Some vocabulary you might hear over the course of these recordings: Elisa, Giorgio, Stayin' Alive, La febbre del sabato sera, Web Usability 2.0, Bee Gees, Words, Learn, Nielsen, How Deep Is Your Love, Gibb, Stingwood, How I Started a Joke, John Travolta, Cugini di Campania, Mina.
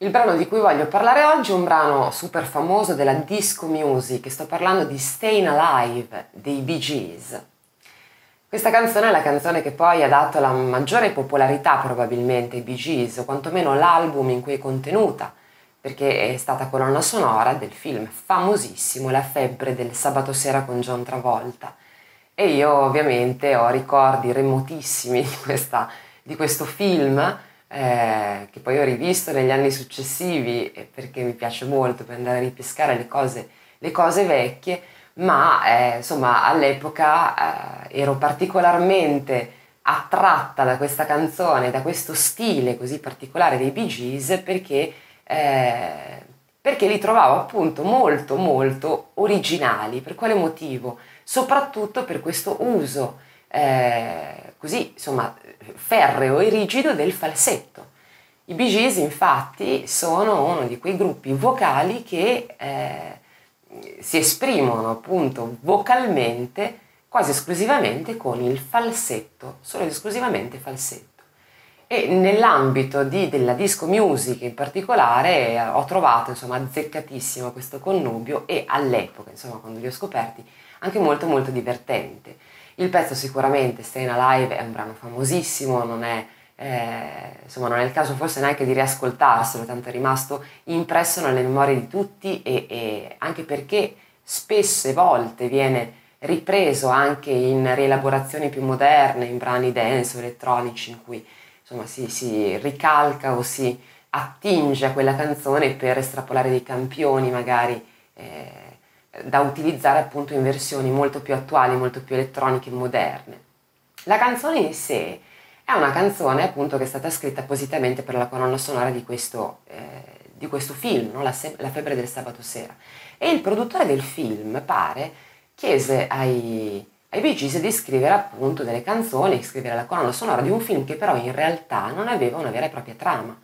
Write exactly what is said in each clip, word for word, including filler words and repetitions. Il brano di cui voglio parlare oggi è un brano super famoso della disco music, sto parlando di Stayin' Alive dei Bee Gees. Questa canzone è la canzone che poi ha dato la maggiore popolarità probabilmente ai Bee Gees, o quantomeno l'album in cui è contenuta, perché è stata colonna sonora del film famosissimo La febbre del sabato sera con John Travolta. E io ovviamente ho ricordi remotissimi di, questa, di questo film, Eh, che poi ho rivisto negli anni successivi perché mi piace molto per andare a ripescare le cose, le cose vecchie, ma eh, insomma all'epoca eh, ero particolarmente attratta da questa canzone, da questo stile così particolare dei Bee Gees, perché, eh, perché li trovavo appunto molto molto originali. Per quale motivo? Soprattutto per questo uso Eh, così insomma ferreo e rigido del falsetto. I Bee Gees infatti sono uno di quei gruppi vocali che eh, si esprimono appunto vocalmente quasi esclusivamente con il falsetto, solo ed esclusivamente falsetto, e nell'ambito di, della disco music in particolare eh, ho trovato insomma azzeccatissimo questo connubio, e all'epoca insomma quando li ho scoperti anche molto molto divertente. Il pezzo sicuramente, Stayin' Alive, è un brano famosissimo, non è, eh, insomma, non è il caso forse neanche di riascoltarselo, tanto è rimasto impresso nelle memorie di tutti, e, e anche perché spesse volte viene ripreso anche in rielaborazioni più moderne, in brani dance o elettronici in cui insomma, si, si ricalca o si attinge a quella canzone per estrapolare dei campioni magari eh, da utilizzare appunto in versioni molto più attuali, molto più elettroniche e moderne. La canzone in sé è una canzone appunto che è stata scritta appositamente per la colonna sonora di questo, eh, di questo film, no? La, se- La febbre del sabato sera, e il produttore del film pare chiese ai, ai Bee Gees di scrivere appunto delle canzoni, scrivere la colonna sonora di un film che però in realtà non aveva una vera e propria trama.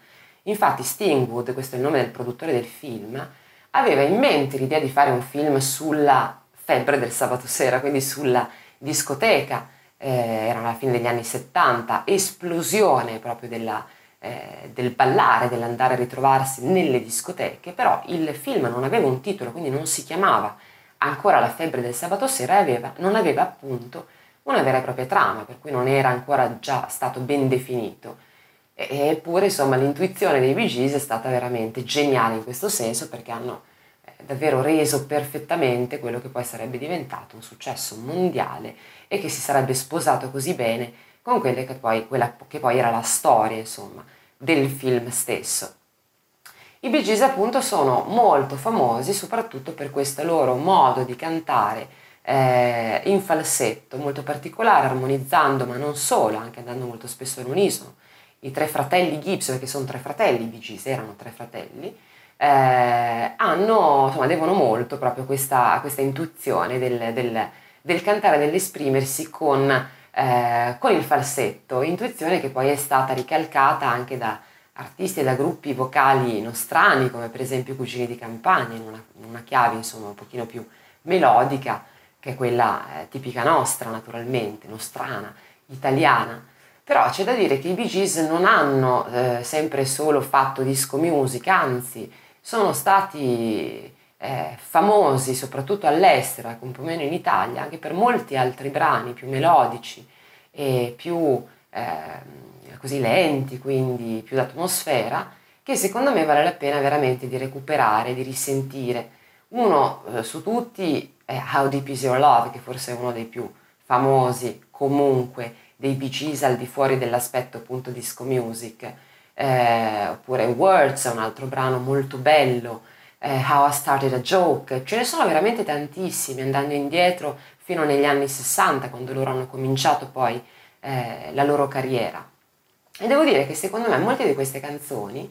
Infatti Stingwood, questo è il nome del produttore del film, aveva in mente l'idea di fare un film sulla febbre del sabato sera, quindi sulla discoteca, eh, era alla fine degli anni settanta, esplosione proprio della, eh, del ballare, dell'andare a ritrovarsi nelle discoteche, però il film non aveva un titolo, quindi non si chiamava ancora La febbre del sabato sera e aveva, non aveva appunto una vera e propria trama, per cui non era ancora già stato ben definito. Eppure insomma l'intuizione dei Bee Gees è stata veramente geniale in questo senso, perché hanno davvero reso perfettamente quello che poi sarebbe diventato un successo mondiale e che si sarebbe sposato così bene con quelle che poi, quella che poi era la storia insomma del film stesso. I Bee Gees appunto sono molto famosi soprattutto per questo loro modo di cantare eh, in falsetto molto particolare, armonizzando ma non solo, anche andando molto spesso all'unisono. I tre fratelli Gibb, perché sono tre fratelli, i Bee Gees erano tre fratelli, eh, hanno, insomma, devono molto proprio questa, questa intuizione del, del, del cantare, dell'esprimersi con, eh, con il falsetto, intuizione che poi è stata ricalcata anche da artisti e da gruppi vocali nostrani, come per esempio i Cugini di Campania, in una, in una chiave insomma un pochino più melodica, che è quella eh, tipica nostra naturalmente, nostrana, italiana. Però c'è da dire che i Bee Gees non hanno eh, sempre solo fatto disco music, anzi sono stati eh, famosi soprattutto all'estero, un po' meno in Italia, anche per molti altri brani più melodici e più eh, così lenti, quindi più d'atmosfera, che secondo me vale la pena veramente di recuperare, di risentire. Uno eh, su tutti è How Deep Is Your Love, che forse è uno dei più famosi comunque dei Bee Gees al di fuori dell'aspetto appunto disco music, eh, oppure Words è un altro brano molto bello, eh, How I Started a Joke, ce ne sono veramente tantissimi andando indietro fino negli anni sessanta, quando loro hanno cominciato poi eh, la loro carriera. E devo dire che secondo me molte di queste canzoni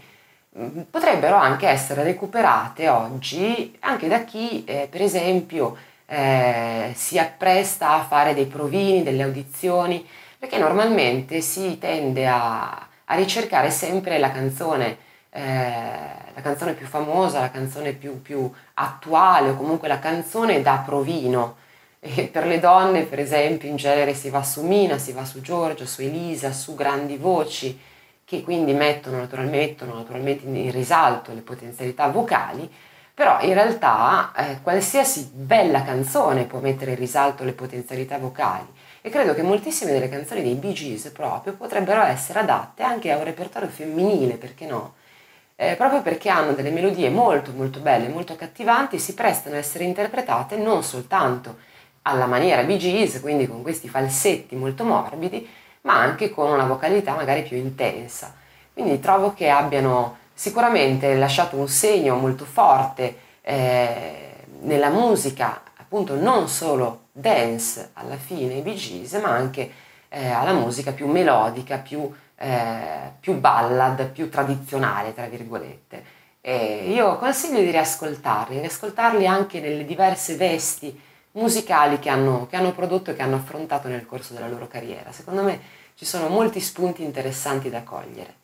mh, potrebbero anche essere recuperate oggi anche da chi eh, per esempio eh, si appresta a fare dei provini, delle audizioni, perché normalmente si tende a, a ricercare sempre la canzone, eh, la canzone più famosa, la canzone più, più attuale, o comunque la canzone da provino. E per le donne, per esempio, in genere si va su Mina, si va su Giorgio, su Elisa, su grandi voci, che quindi mettono naturalmente, mettono naturalmente in risalto le potenzialità vocali, però in realtà eh, qualsiasi bella canzone può mettere in risalto le potenzialità vocali, e credo che moltissime delle canzoni dei Bee Gees proprio potrebbero essere adatte anche a un repertorio femminile, perché no? Eh, proprio perché hanno delle melodie molto molto belle, molto accattivanti, si prestano a essere interpretate non soltanto alla maniera Bee Gees, quindi con questi falsetti molto morbidi, ma anche con una vocalità magari più intensa. Quindi trovo che abbiano sicuramente lasciato un segno molto forte eh, nella musica, appunto non solo dance alla fine i Bee Gees, ma anche eh, alla musica più melodica, più, eh, più ballad, più tradizionale, tra virgolette. E io consiglio di riascoltarli, riascoltarli anche nelle diverse vesti musicali che hanno, che hanno prodotto e che hanno affrontato nel corso della loro carriera. Secondo me ci sono molti spunti interessanti da cogliere.